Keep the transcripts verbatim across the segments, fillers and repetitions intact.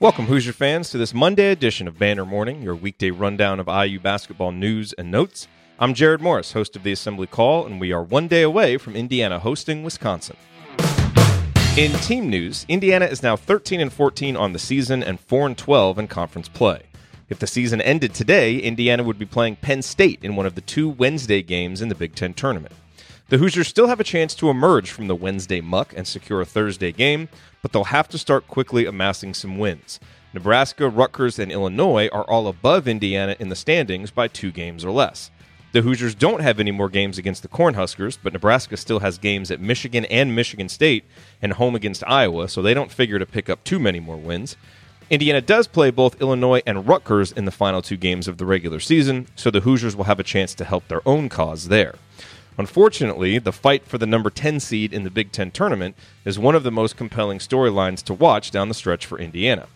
Welcome, Hoosier fans, to this Monday edition of Banner Morning, your weekday rundown of I U basketball news and notes. I'm Jared Morris, host of the Assembly Call, and we are one day away from Indiana hosting Wisconsin. In team news, Indiana is now thirteen and fourteen on the season and four and twelve in conference play. If the season ended today, Indiana would be playing Penn State in one of the two Wednesday games in the Big Ten Tournament. The Hoosiers still have a chance to emerge from the Wednesday muck and secure a Thursday game, but they'll have to start quickly amassing some wins. Nebraska, Rutgers, and Illinois are all above Indiana in the standings by two games or less. The Hoosiers don't have any more games against the Cornhuskers, but Nebraska still has games at Michigan and Michigan State and home against Iowa, so they don't figure to pick up too many more wins. Indiana does play both Illinois and Rutgers in the final two games of the regular season, so the Hoosiers will have a chance to help their own cause there. Unfortunately, the fight for the number ten seed in the Big Ten Tournament is one of the most compelling storylines to watch down the stretch for Indiana.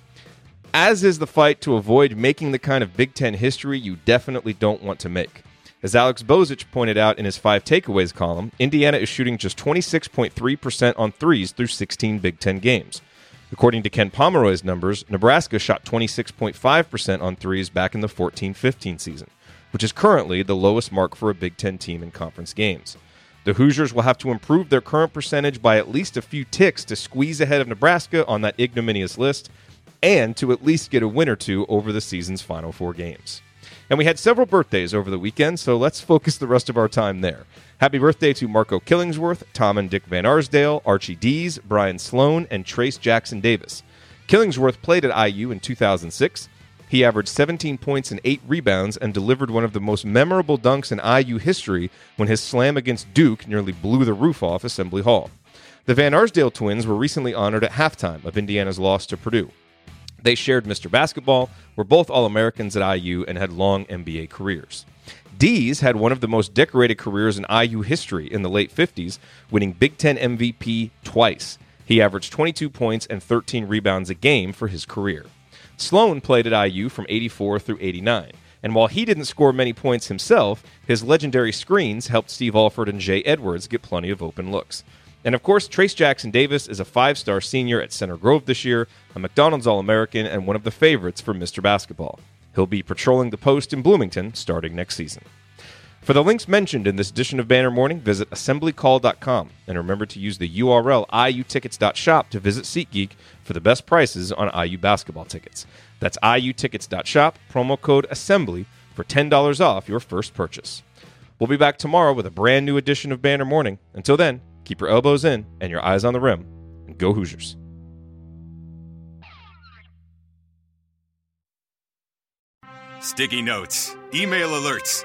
As is the fight to avoid making the kind of Big Ten history you definitely don't want to make. As Alex Bozich pointed out in his five takeaways column, Indiana is shooting just twenty-six point three percent on threes through sixteen Big Ten games. According to Ken Pomeroy's numbers, Nebraska shot twenty-six point five percent on threes back in the fourteen fifteen season, which is currently the lowest mark for a Big Ten team in conference games. The Hoosiers will have to improve their current percentage by at least a few ticks to squeeze ahead of Nebraska on that ignominious list and to at least get a win or two over the season's final four games. And we had several birthdays over the weekend, so let's focus the rest of our time there. Happy birthday to Marco Killingsworth, Tom and Dick Van Arsdale, Archie Dees, Brian Sloan, and Trace Jackson Davis. Killingsworth played at I U in two thousand six. He averaged seventeen points and eight rebounds and delivered one of the most memorable dunks in I U history when his slam against Duke nearly blew the roof off Assembly Hall. The Van Arsdale twins were recently honored at halftime of Indiana's loss to Purdue. They shared Mister Basketball, were both All-Americans at I U, and had long N B A careers. Dees had one of the most decorated careers in I U history in the late fifties, winning Big Ten M V P twice. He averaged twenty-two points and thirteen rebounds a game for his career. Sloan played at I U from eighty-four through eighty-nine, and while he didn't score many points himself, his legendary screens helped Steve Alford and Jay Edwards get plenty of open looks. And of course, Trace Jackson Davis is a five-star senior at Center Grove this year, a McDonald's All-American, and one of the favorites for Mister Basketball. He'll be patrolling the post in Bloomington starting next season. For the links mentioned in this edition of Banner Morning, visit assembly call dot com, and remember to use the U R L i u tickets dot shop to visit SeatGeek for the best prices on I U basketball tickets. That's i u tickets dot shop, promo code ASSEMBLY, for ten dollars off your first purchase. We'll be back tomorrow with a brand new edition of Banner Morning. Until then, keep your elbows in and your eyes on the rim, and go Hoosiers. Sticky notes, email alerts,